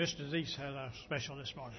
Miss Denise has a special this morning.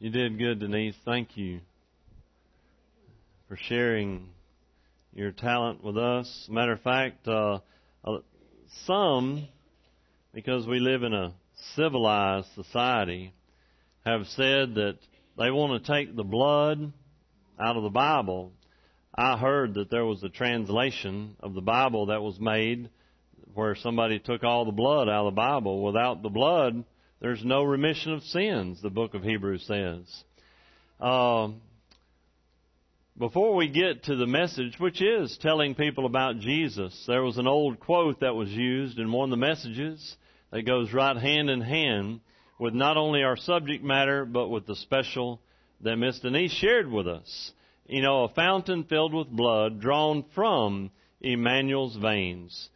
You did good, Denise. Thank you for sharing your talent with us. Matter of fact, some, because we live in a civilized society, have said that they want to take the blood out of the Bible. I heard that there was a translation of the Bible that was made where somebody took all the blood out of the Bible. Without the blood, there's no remission of sins, the book of Hebrews says. Before we get to the message, which is telling people about Jesus, there was an old quote that was used in one of the messages that goes right hand in hand with not only our subject matter, but with the special that Miss Denise shared with us. You know, a fountain filled with blood drawn from Emmanuel's veins.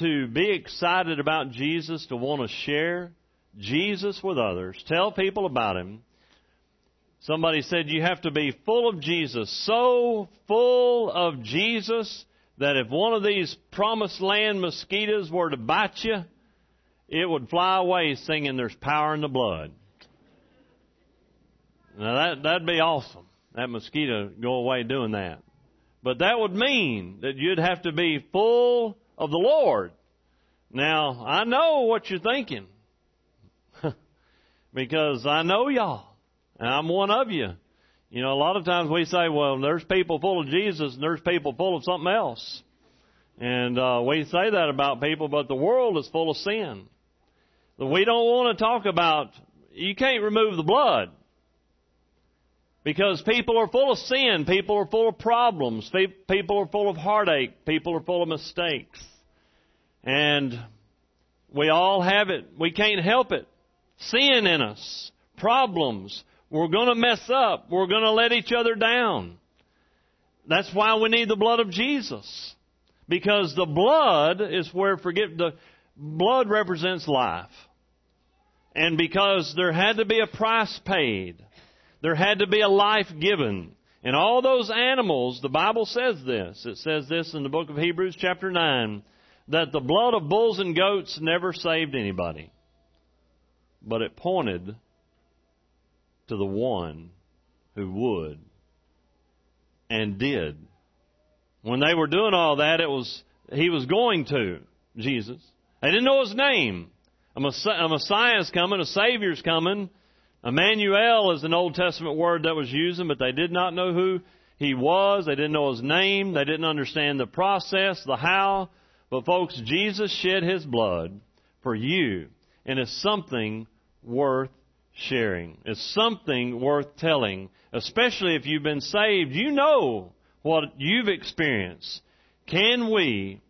To be excited about Jesus, to want to share Jesus with others. Tell people about Him. Somebody said you have to be full of Jesus, so full of Jesus that if one of these Promised Land mosquitoes were to bite you, it would fly away singing, "There's power in the blood." Now, that'd be awesome. That mosquito go away doing that. But that would mean that you'd have to be full of the Lord. Now, I know what you're thinking because I know y'all, and I'm one of you. You know, a lot of times we say, well, there's people full of Jesus and there's people full of something else. And we say that about people, but the world is full of sin. We don't want to talk about, you can't remove the blood. Because people are full of sin, people are full of problems, people are full of heartache, people are full of mistakes. And we all have it. We can't help it. Sin in us, problems. We're going to mess up. We're going to let each other down. That's why we need the blood of Jesus. Because the blood is where the blood represents life. And because there had to be a price paid, there had to be a life given. And all those animals, the Bible says this. It says this in the book of Hebrews chapter 9, that the blood of bulls and goats never saved anybody. But it pointed to the one who would and did. When they were doing all that, he was going to, Jesus. They didn't know his name. A Messiah's coming, a Savior's coming. Emmanuel is an Old Testament word that was using, but they did not know who he was. They didn't know his name. They didn't understand the process, the how. But folks, Jesus shed his blood for you, and it's something worth sharing. It's something worth telling, especially if you've been saved. You know what you've experienced. Can we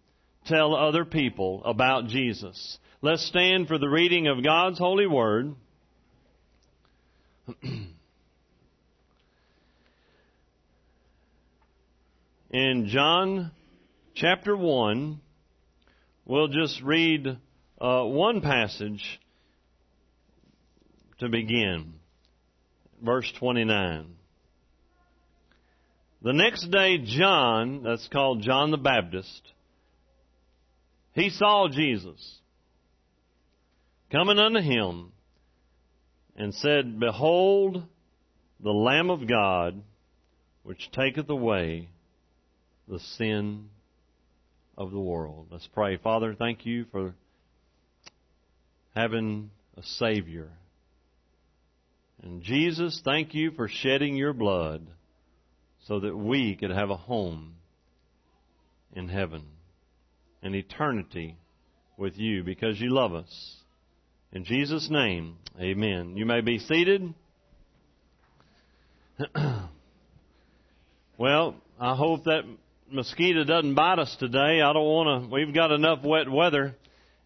tell other people about Jesus? Let's stand for the reading of God's holy word. In John chapter 1, we'll just read one passage to begin. Verse 29. The next day, John, that's called John the Baptist, he saw Jesus coming unto him, and said, "Behold, the Lamb of God, which taketh away the sin of the world." Let's pray. Father, thank you for having a Savior. And Jesus, thank you for shedding your blood so that we could have a home in heaven, an eternity with you, because you love us. In Jesus' name, amen. You may be seated. Well, I hope that mosquito doesn't bite us today. I don't want to. We've got enough wet weather,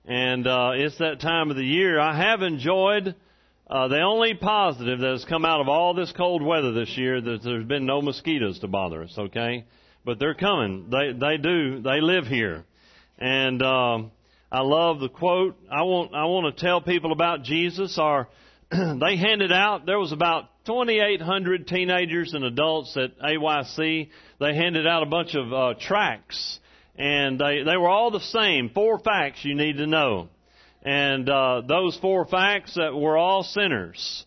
and it's that time of the year. I have enjoyed the only positive that has come out of all this cold weather this year, that there's been no mosquitoes to bother us, okay? But they're coming. They do. They live here. And I love the quote, I want to tell people about Jesus. They handed out, there was about 2,800 teenagers and adults at AYC. They handed out a bunch of tracts, and they were all the same, 4 facts you need to know. And those 4 facts, that we're all sinners,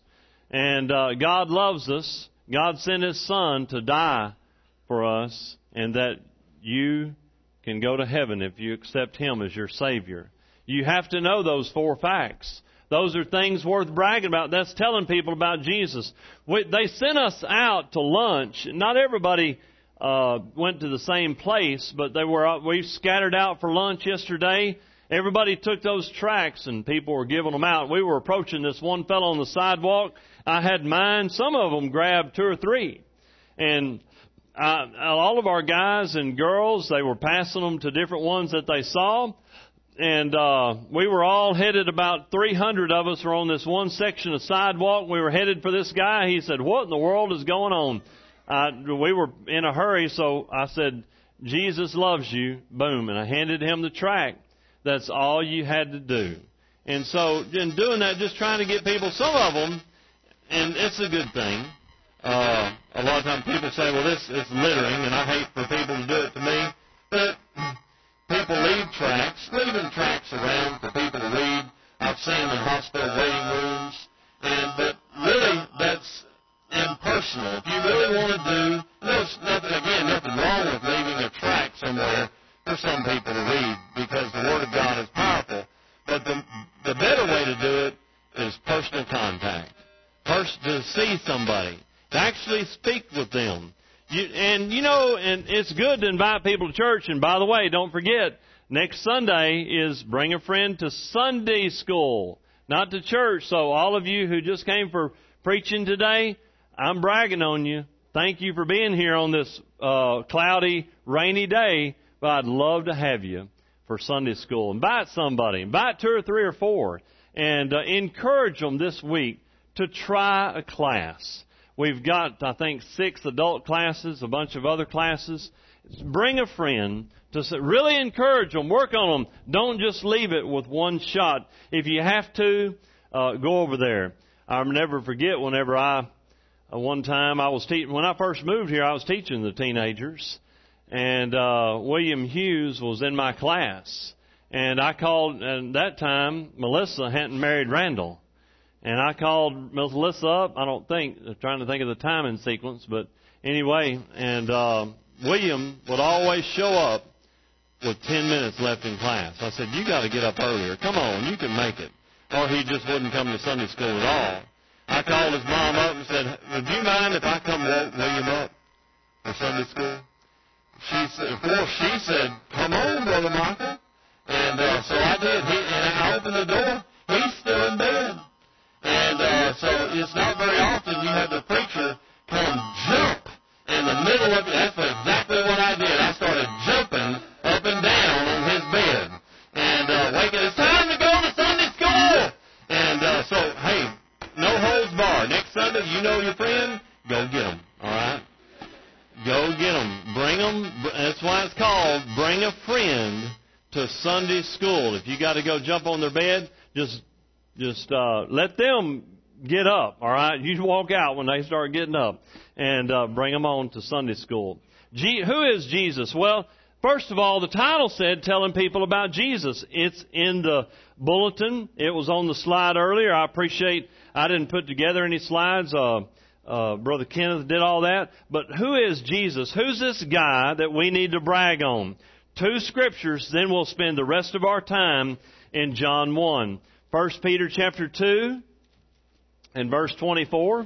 and God loves us. God sent His Son to die for us, and that you can go to heaven if you accept Him as your Savior. You have to know those 4 facts. Those are things worth bragging about. That's telling people about Jesus. They sent us out to lunch. Not everybody went to the same place, but we scattered out for lunch yesterday. Everybody took those tracts, and people were giving them out. We were approaching this one fellow on the sidewalk. I had mine. Some of them grabbed 2 or 3. And all of our guys and girls, they were passing them to different ones that they saw. And we were all headed, about 300 of us were on this one section of sidewalk. We were headed for this guy. He said, "What in the world is going on?" We were in a hurry, so I said, "Jesus loves you." Boom. And I handed him the tract. That's all you had to do. And so in doing that, just trying to get people, some of them, and it's a good thing. A lot of times people say, well, this is littering, and I hate for people to do it to me. But people leave tracts, leaving tracts around for people to read. I've seen in hospital waiting rooms. But really, that's impersonal. If you really want to do, there's nothing, again, nothing wrong with leaving a tract somewhere for some people to read because the Word of God is powerful. But the better way to do it is personal contact. First, to see somebody, to actually speak with them. And it's good to invite people to church. And by the way, don't forget, next Sunday is bring a friend to Sunday school, not to church. So all of you who just came for preaching today, I'm bragging on you. Thank you for being here on this cloudy, rainy day. But I'd love to have you for Sunday school. Invite somebody. Invite 2 or 3 or 4. And encourage them this week to try a class. We've got, I think, 6 adult classes, a bunch of other classes. Bring a friend to really encourage them. Work on them. Don't just leave it with one shot. If you have to, go over there. I'll never forget whenever one time I was teaching. When I first moved here, I was teaching the teenagers. And William Hughes was in my class. And I called, at that time, Melissa hadn't married Randall. And I called Melissa up, I'm trying to think of the timing sequence, but anyway, and William would always show up with 10 minutes left in class. I said, you got to get up earlier. Come on, you can make it. Or he just wouldn't come to Sunday school at all. I called his mom up and said, would you mind if I come walk William up for Sunday school? She said, come on, Brother Michael. And so I did. I opened the door. He's still in bed. And so it's not very often you have the preacher come jump in the middle of it. That's exactly what I did. I started jumping up and down on his bed. And waking, it's time to go to Sunday school. And so, hey, no holds barred. Next Sunday, you know your friend, go get him, all right? Go get him. Bring him. That's why it's called Bring a Friend to Sunday School. If you got to go jump on their bed, just let them get up, all right? You walk out when they start getting up and bring them on to Sunday school. Who is Jesus? Well, first of all, the title said telling people about Jesus. It's in the bulletin. It was on the slide earlier. I didn't put together any slides. Brother Kenneth did all that. But who is Jesus? Who's this guy that we need to brag on? 2 scriptures, then we'll spend the rest of our time in John 1. 1 Peter chapter 2 and verse 24,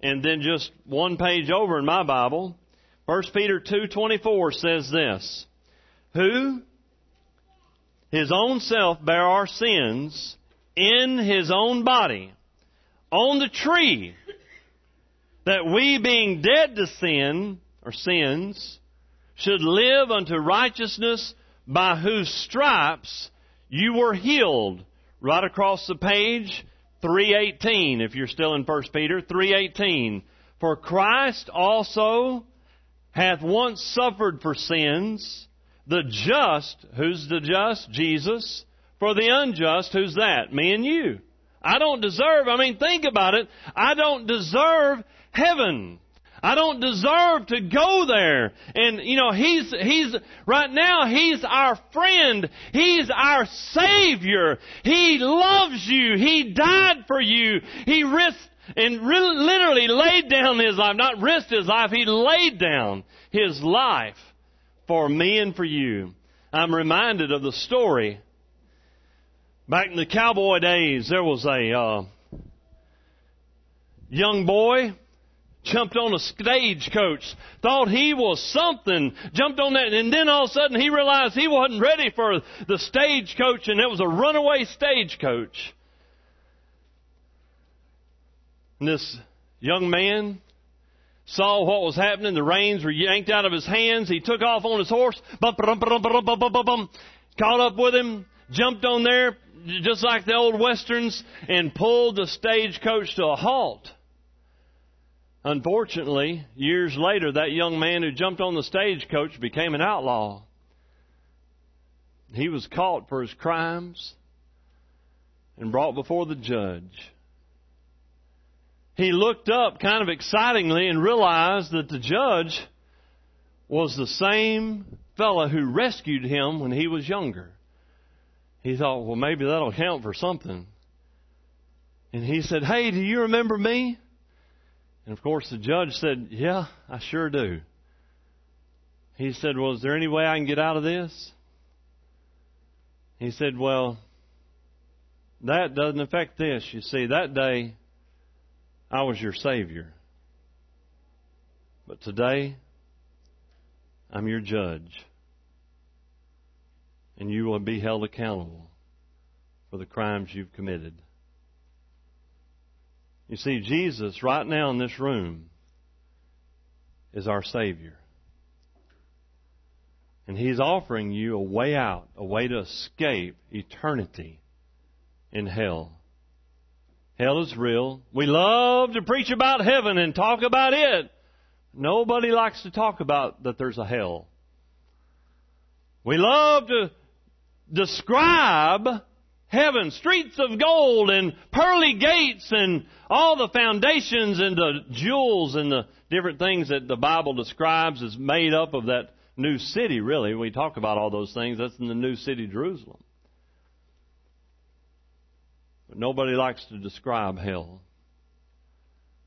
and then just one page over in my Bible, 1 Peter 2:24 says this, who his own self bare our sins in his own body on the tree, that we being dead to sin, or sins, should live unto righteousness, by whose stripes you were healed. Right across the page, 3:18, if you're still in 1 Peter, 3:18. For Christ also hath once suffered for sins, the just, who's the just? Jesus. For the unjust, who's that? Me and you. I don't deserve, think about it. I don't deserve heaven. I don't deserve to go there. And, He's right now, He's our friend. He's our Savior. He loves you. He died for you. He risked and literally laid down His life. Not risked His life. He laid down His life for me and for you. I'm reminded of the story. Back in the cowboy days, there was a young boy. Jumped on a stagecoach, thought he was something, jumped on that, and then all of a sudden he realized he wasn't ready for the stagecoach, and it was a runaway stagecoach. And this young man saw what was happening. The reins were yanked out of his hands. He took off on his horse, caught up with him, jumped on there, just like the old westerns, and pulled the stagecoach to a halt. Unfortunately, years later, that young man who jumped on the stagecoach became an outlaw. He was caught for his crimes and brought before the judge. He looked up kind of excitingly and realized that the judge was the same fellow who rescued him when he was younger. He thought, well, maybe that'll count for something. And he said, hey, do you remember me? And, of course, the judge said, yeah, I sure do. He said, well, is there any way I can get out of this? He said, well, that doesn't affect this. You see, that day, I was your Savior. But today, I'm your judge. And you will be held accountable for the crimes you've committed. You see, Jesus, right now in this room, is our Savior. And He's offering you a way out, a way to escape eternity in hell. Hell is real. We love to preach about heaven and talk about it. Nobody likes to talk about that there's a hell. We love to describe heaven, streets of gold and pearly gates and all the foundations and the jewels and the different things that the Bible describes as made up of that new city, really. We talk about all those things. That's in the new city, Jerusalem. But nobody likes to describe hell.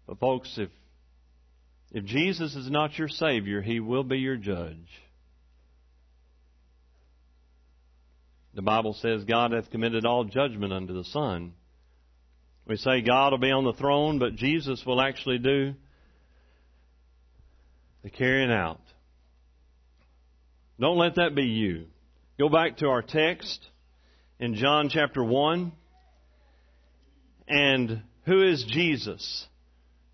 But folks, if Jesus is not your Savior, He will be your judge. The Bible says God hath committed all judgment unto the Son. We say God will be on the throne, but Jesus will actually do the carrying out. Don't let that be you. Go back to our text in John chapter 1. And who is Jesus?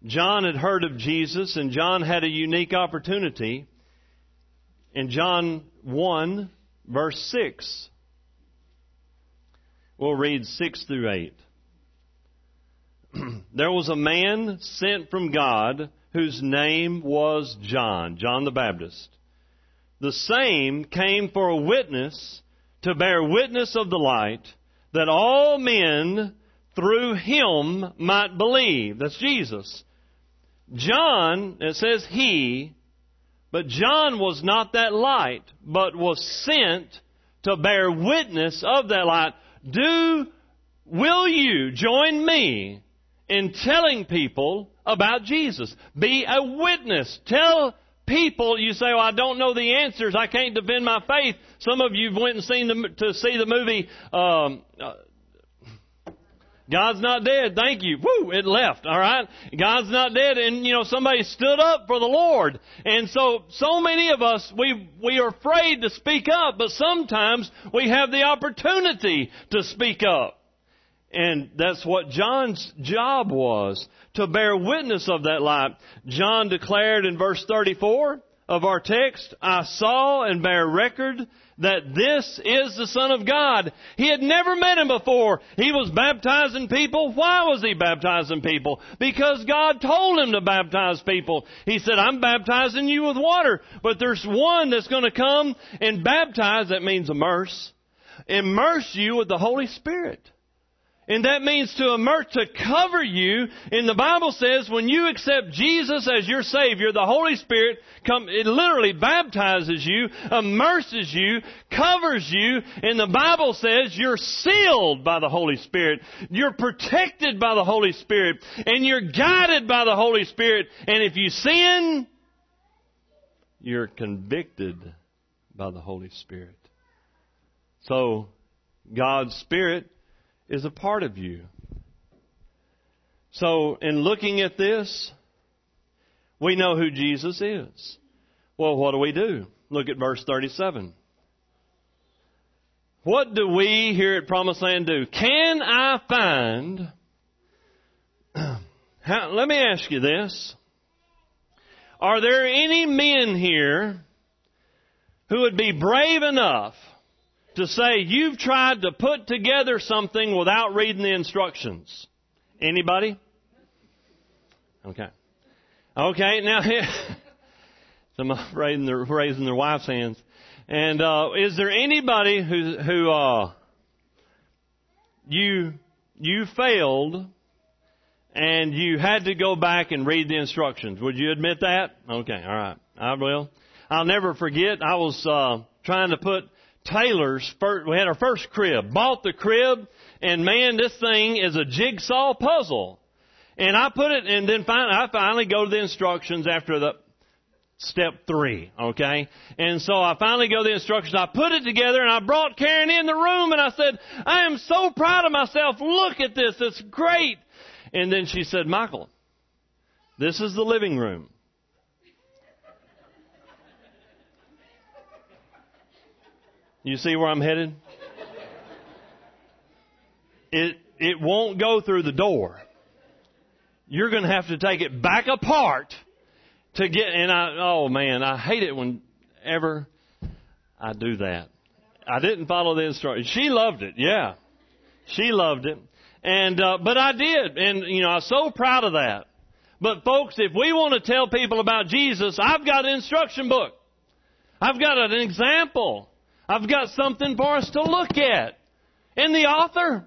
John had heard of Jesus, and John had a unique opportunity. In John 1, verse 6. We'll read 6 through 8. There was a man sent from God whose name was John, John the Baptist. The same came for a witness, to bear witness of the light, that all men through him might believe. That's Jesus. John, it says he, but John was not that light, but was sent to bear witness of that light. Will you join me in telling people about Jesus? Be a witness. Tell people. You say, well, I don't know the answers. I can't defend my faith. Some of you went and seen to see the movie God's Not Dead. Thank you. Woo, it left. All right. God's Not Dead. And, you know, somebody stood up for the Lord. And so many of us, we are afraid to speak up. But sometimes we have the opportunity to speak up. And that's what John's job was, to bear witness of that light. John declared in verse 34 of our text, I saw and bear record that this is the Son of God. He had never met Him before. He was baptizing people. Why was He baptizing people? Because God told Him to baptize people. He said, I'm baptizing you with water. But there's one that's going to come and baptize, that means immerse you with the Holy Spirit. And that means to immerse, to cover you. And the Bible says when you accept Jesus as your Savior, the Holy Spirit it literally baptizes you, immerses you, covers you. And the Bible says you're sealed by the Holy Spirit. You're protected by the Holy Spirit. And you're guided by the Holy Spirit. And if you sin, you're convicted by the Holy Spirit. So God's Spirit is a part of you. So in looking at this, we know who Jesus is. Well, what do we do? Look at verse 37. What do we here at Promised Land do? Can I find... let me ask you this. Are there any men here who would be brave enough to say, you've tried to put together something without reading the instructions? Anybody? Okay. Okay, now, some raising their wife's hands. And is there anybody who you failed and you had to go back and read the instructions? Would you admit that? Okay, all right. I will. I'll never forget. I was trying to put Taylor's first, we had our first crib, bought the crib, and man, this thing is a jigsaw puzzle. And I put it, and then I finally go to the instructions after the step 3, okay? And so I finally go to the instructions. I put it together, and I brought Karen in the room, and I said, I am so proud of myself. Look at this. It's great. And then she said, Michael, this is the living room. You see where I'm headed? It won't go through the door. You're going to have to take it back apart to get, I hate it whenever I do that. I didn't follow the instructions. She loved it, yeah. She loved it. But I did, and I was so proud of that. But folks, if we want to tell people about Jesus, I've got an instruction book. I've got an example. I've got something for us to look at. And the author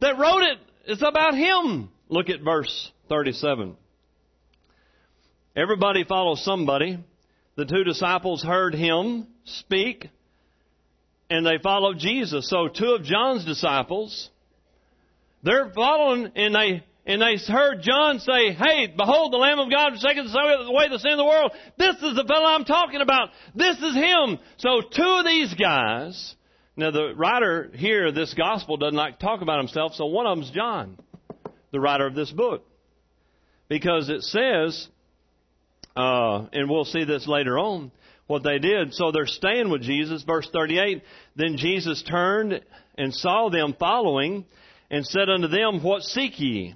that wrote it, it's about him. Look at verse 37. Everybody follows somebody. The 2 disciples heard him speak, and they followed Jesus. So 2 of John's disciples, they're following, and they heard John say, hey, behold, the Lamb of God who taketh away the sin of the world. This is the fellow I'm talking about. This is him. So 2 of these guys. Now, the writer here of this gospel doesn't like to talk about himself, so one of them's John, the writer of this book. Because it says, and we'll see this later on, what they did. So they're staying with Jesus. Verse 38, then Jesus turned and saw them following and said unto them, what seek ye?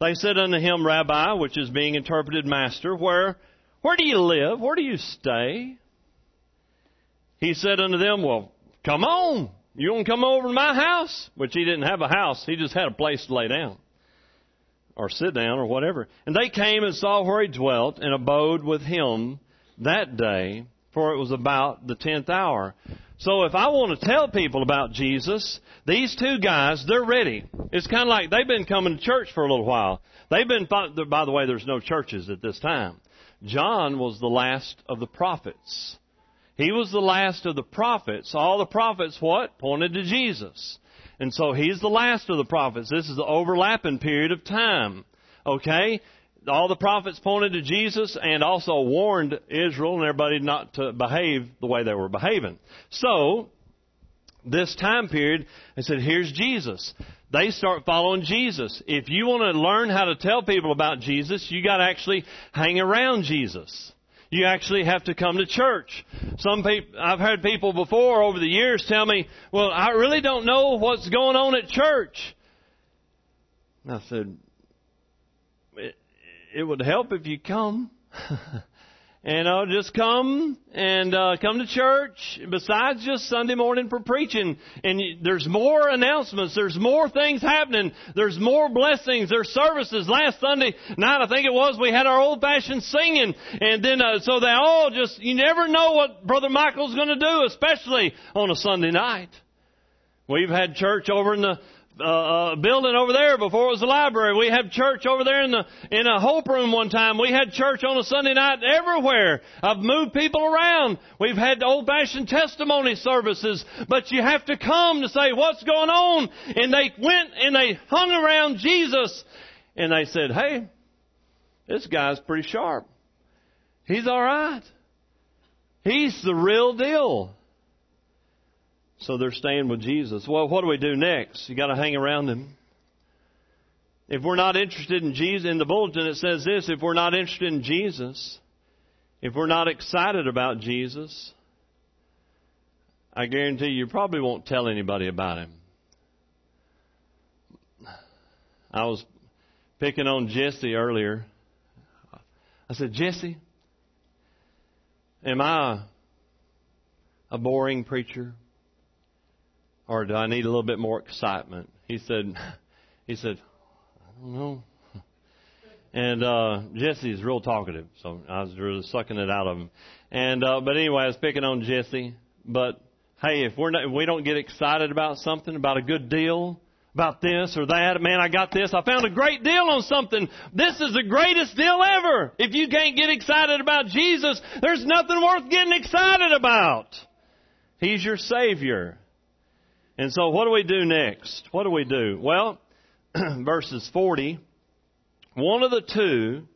They said unto him, Rabbi, which is being interpreted master, where do you live? Where do you stay? He said unto them, well, come on. You want to come over to my house? Which he didn't have a house. He just had a place to lay down or sit down or whatever. And they came and saw where he dwelt and abode with him that day, for it was about the 10th hour. So if I want to tell people about Jesus, these 2 guys, they're ready. It's kind of like they've been coming to church for a little while. By the way, there's no churches at this time. John was the last of the prophets. He was the last of the prophets. All the prophets, what? Pointed to Jesus. And so he's the last of the prophets. This is the overlapping period of time. Okay? All the prophets pointed to Jesus and also warned Israel and everybody not to behave the way they were behaving. So, this time period, they said, here's Jesus. They start following Jesus. If you want to learn how to tell people about Jesus, you got to actually hang around Jesus. You actually have to come to church. Some people, I've heard people before over the years tell me, well, I really don't know what's going on at church. And I said, it would help if you come. And I'll just come and come to church besides just Sunday morning for preaching. And there's more announcements. There's more things happening. There's more blessings. There's services. Last Sunday night, I think it was, we had our old-fashioned singing. And then so they all just, you never know what Brother Michael's going to do, especially on a Sunday night. We've had church over in the building over there before it was the library. We had church over there in a hope room one time. We had church on a Sunday night everywhere. I've moved people around. We've had old-fashioned testimony services. But you have to come to say, what's going on? And they went and they hung around Jesus. And they said, hey, this guy's pretty sharp. He's all right. He's the real deal. So they're staying with Jesus. Well, what do we do next? You got to hang around him. If we're not interested in Jesus, in the bulletin it says this, if we're not interested in Jesus, if we're not excited about Jesus, I guarantee you probably won't tell anybody about him. I was picking on Jesse earlier. I said, Jesse, am I a boring preacher? Or do I need a little bit more excitement? He said, I don't know. And Jesse's real talkative, so I was really sucking it out of him. And but anyway, I was picking on Jesse. But hey, if we don't get excited about something, about a good deal, about this or that, man, I got this. I found a great deal on something. This is the greatest deal ever. If you can't get excited about Jesus, there's nothing worth getting excited about. He's your Savior. And so what do we do next? What do we do? Well, verses 40, one of the two,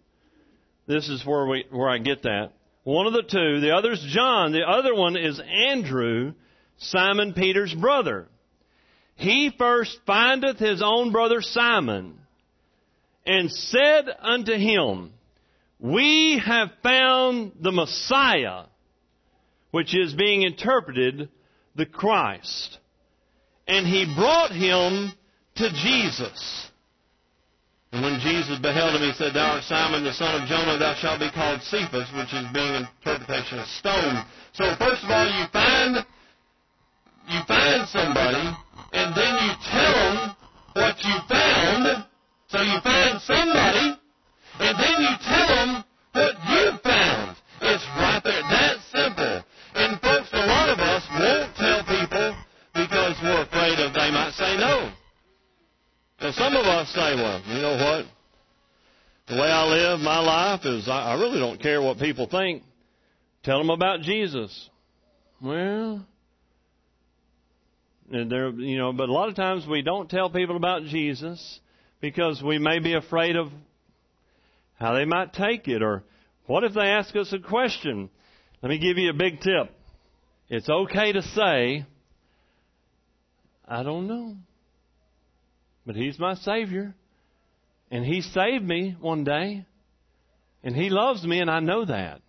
this is where I get that. One of the two, the other's John, the other one is Andrew, Simon Peter's brother. He first findeth his own brother Simon, and said unto him, We have found the Messiah, which is being interpreted the Christ. And he brought him to Jesus. And when Jesus beheld him, he said, Thou art Simon, the son of Jonah, thou shalt be called Cephas, which is being interpretation of stone. So first of all, you find somebody, and then you tell them what you found. So you find somebody, and then you tell them what you found. It's right there. That's simple. And folks, a lot of us won't tell people because we're afraid of they might say no. Now, some of us say, well, you know what? The way I live my life is I really don't care what people think. Tell them about Jesus. Well, you know, but a lot of times we don't tell people about Jesus because we may be afraid of how they might take it, or what if they ask us a question? Let me give you a big tip. It's okay to say, I don't know, but He's my Savior, and He saved me one day, and He loves me, and I know that.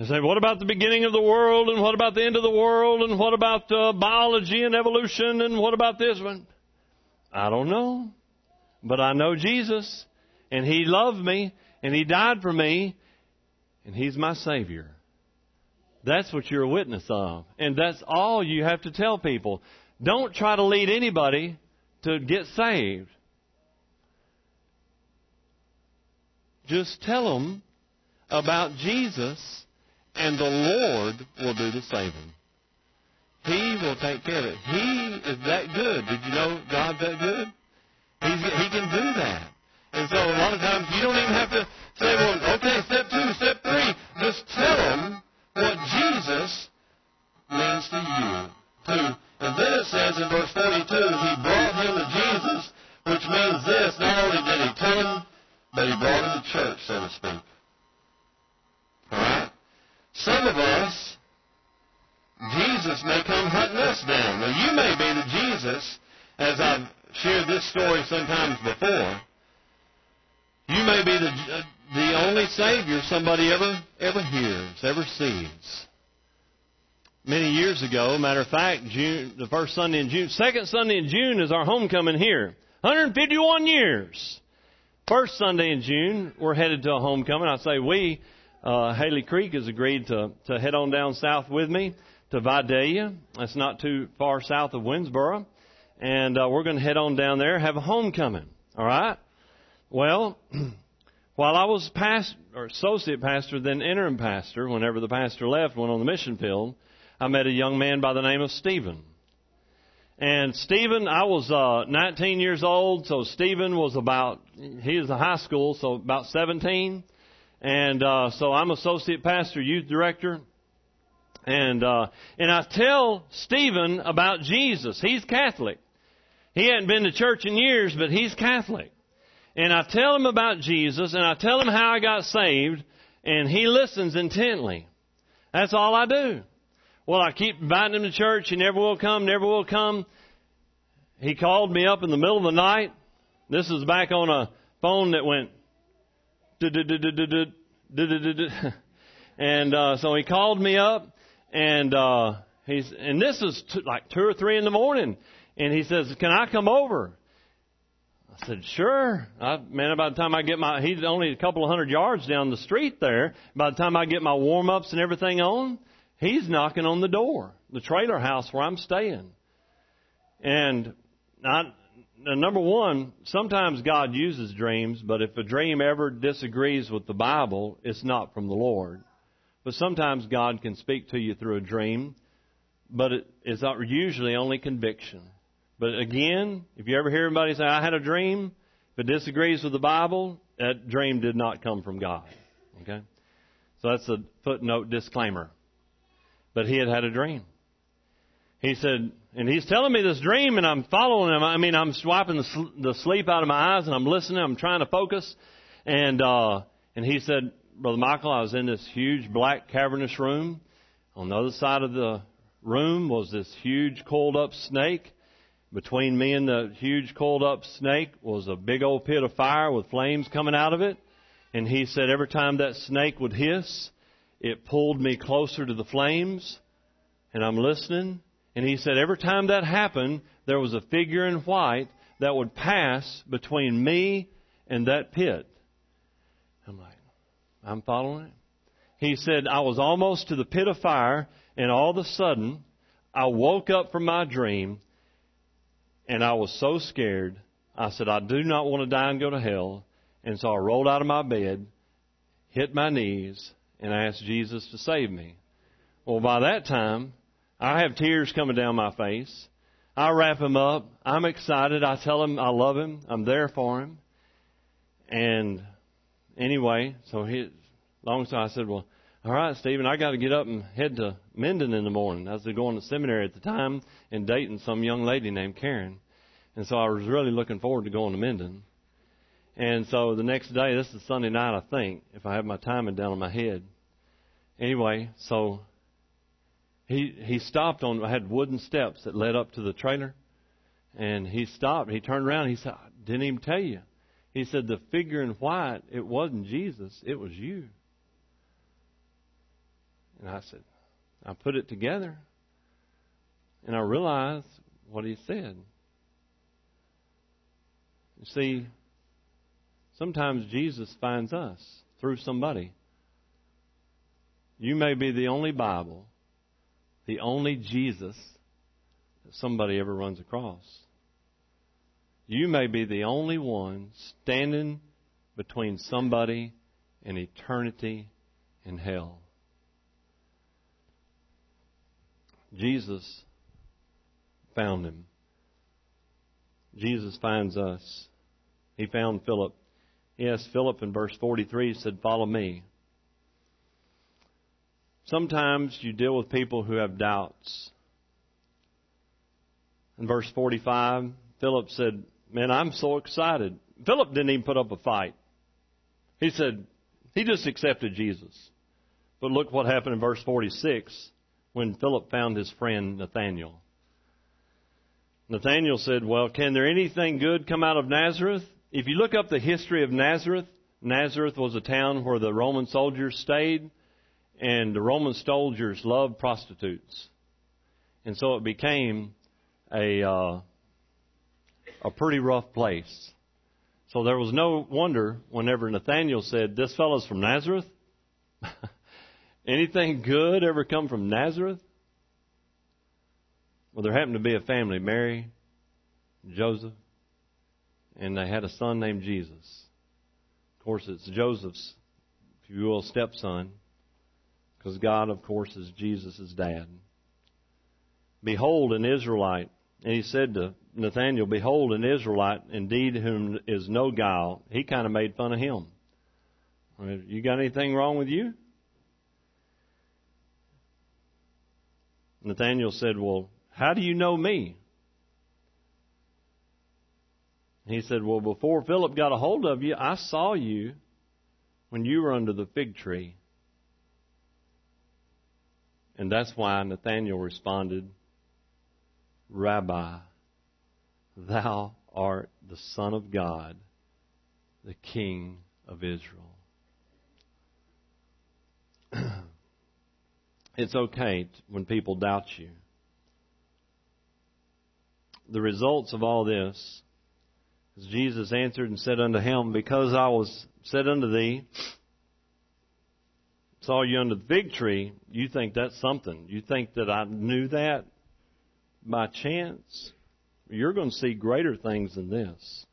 And say, what about the beginning of the world, and what about the end of the world, and what about biology and evolution, and what about this one? I don't know, but I know Jesus, and He loved me, and He died for me, and He's my Savior. That's what you're a witness of, and that's all you have to tell people. Don't try to lead anybody to get saved. Just tell them about Jesus, and the Lord will do the saving. He will take care of it. He is that good. Did you know God's that good? He can do that. And so a lot of times you don't even have to say, well, okay, step two, step three. Just tell them what Jesus means to you. And then it says in verse 42, he brought him to Jesus, which means this. Not only did he tell him, but he brought him to church, so to speak. All right? Some of us, Jesus may come hunting us down. Now, you may be the Jesus, as I've shared this story sometimes before, you may be the only Savior somebody ever hears, ever sees. Many years ago, matter of fact, June, the first Sunday in June, second Sunday in June is our homecoming here. 151 years. First Sunday in June, we're headed to a homecoming. I say we, Haley Creek has agreed to head on down south with me to Vidalia. That's not too far south of Winsboro. And we're going to head on down there, have a homecoming. All right? Well, while I was associate pastor, then interim pastor, whenever the pastor left, went on the mission field, I met a young man by the name of Stephen. And Stephen, I was 19 years old, so Stephen was he was in high school, so about 17. And so I'm associate pastor, youth director. And I tell Stephen about Jesus. He's Catholic. He hadn't been to church in years, but he's Catholic. And I tell him about Jesus, and I tell him how I got saved, and he listens intently. That's all I do. Well, I keep inviting him to church. He never will come, never will come. He called me up in the middle of the night. This is back on a phone that went, and so he called me up. And this is like 2 or 3 in the morning, and he says, "Can I come over?" I said, "Sure." By the time I get he's only a couple of hundred yards down the street there. By the time I get my warm ups and everything on, he's knocking on the door, the trailer house where I'm staying. And number one, sometimes God uses dreams, but if a dream ever disagrees with the Bible, it's not from the Lord. But sometimes God can speak to you through a dream, but it's usually only conviction. But again, if you ever hear anybody say, I had a dream, if it disagrees with the Bible, that dream did not come from God. Okay? So that's a footnote disclaimer. But he had a dream. He said, and he's telling me this dream, and I'm following him. I mean, I'm swiping the sleep out of my eyes, and I'm listening. I'm trying to focus. And he said, Brother Michael, I was in this huge black cavernous room. On the other side of the room was this huge coiled-up snake. Between me and the huge coiled-up snake was a big old pit of fire with flames coming out of it. And he said every time that snake would hiss, it pulled me closer to the flames. And I'm listening. And he said every time that happened, there was a figure in white that would pass between me and that pit. I'm like, I'm following it. He said, I was almost to the pit of fire, and all of a sudden, I woke up from my dream, and I was so scared. I said, I do not want to die and go to hell. And so I rolled out of my bed, hit my knees, and I asked Jesus to save me. Well, by that time, I have tears coming down my face. I wrap him up. I'm excited. I tell him I love him. I'm there for him. And anyway, so I said, well, all right, Stephen, I got to get up and head to Minden in the morning. I was going to seminary at the time and dating some young lady named Karen. And so I was really looking forward to going to Minden. And so the next day, this is Sunday night, I think, if I have my timing down in my head. Anyway, so he stopped on, I had wooden steps that led up to the trailer. And he stopped. He turned around. And he said, I didn't even tell you. He said, the figure in white, it wasn't Jesus. It was you. And I said, I put it together. And I realized what he said. You see, sometimes Jesus finds us through somebody. You may be the only Bible, the only Jesus that somebody ever runs across. You may be the only one standing between somebody and eternity and hell. Jesus found him. Jesus finds us. He found Philip. Yes, Philip in verse 43 said, follow me. Sometimes you deal with people who have doubts. In verse 45, Philip said, man, I'm so excited. Philip didn't even put up a fight. He said, he just accepted Jesus. But look what happened in verse 46 when Philip found his friend Nathanael. Nathanael said, well, can there anything good come out of Nazareth? If you look up the history of Nazareth, Nazareth was a town where the Roman soldiers stayed, and the Roman soldiers loved prostitutes. And so it became a pretty rough place. So there was no wonder whenever Nathanael said, this fellow's from Nazareth? Anything good ever come from Nazareth? Well, there happened to be a family, Mary, Joseph, and they had a son named Jesus. Of course, it's Joseph's, if you will, stepson, because God, of course, is Jesus' dad. Behold, an Israelite. And he said to Nathanael, behold, an Israelite, indeed, whom is no guile. He kind of made fun of him. I mean, you got anything wrong with you? Nathanael said, well, how do you know me? He said, well, before Philip got a hold of you, I saw you when you were under the fig tree. And that's why Nathanael responded, Rabbi, thou art the Son of God, the King of Israel. It's okay when people doubt you. The results of all this is Jesus answered and said unto him, because I was said unto thee, saw you under the fig tree, you think that's something. You think that I knew that by chance? You're going to see greater things than this.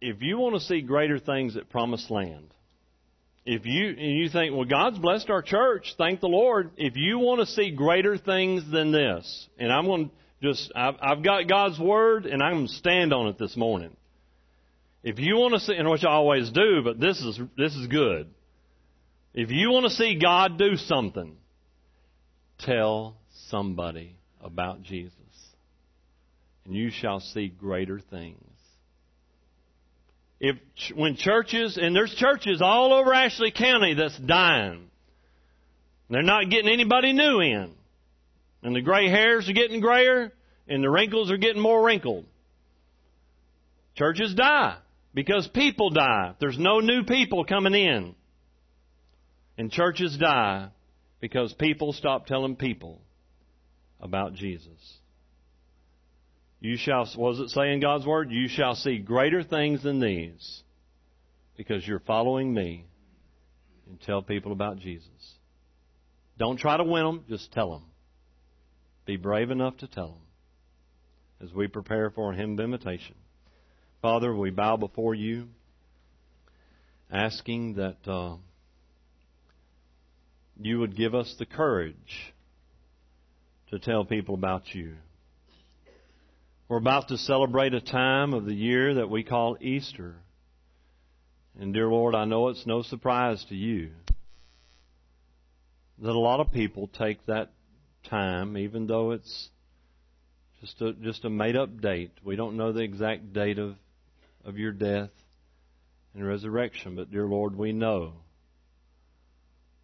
If you want to see greater things at Promised Land, if you think, well, God's blessed our church, thank the Lord. If you want to see greater things than this, and I'm going to just, I've got God's word, and I'm going to stand on it this morning. If you want to see, and which I always do, but this is good. If you want to see God do something, tell somebody about Jesus. And you shall see greater things. When churches, and there's churches all over Ashley County that's dying. They're not getting anybody new in. And the gray hairs are getting grayer, and the wrinkles are getting more wrinkled. Churches die because people die. There's no new people coming in. And churches die because people stop telling people about Jesus. You shall, what does it say in God's Word? You shall see greater things than these because you're following me, and tell people about Jesus. Don't try to win them, just tell them. Be brave enough to tell them as we prepare for a hymn of invitation. Father, we bow before you, asking that you would give us the courage to tell people about you. We're about to celebrate a time of the year that we call Easter. And dear Lord, I know it's no surprise to you that a lot of people take that time, even though it's just a made-up date. We don't know the exact date of your death and resurrection, but dear Lord, we know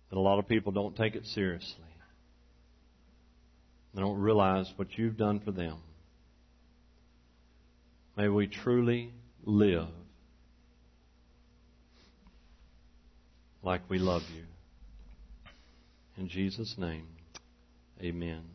that a lot of people don't take it seriously. They don't realize what you've done for them. May we truly live like we love you. In Jesus' name, amen.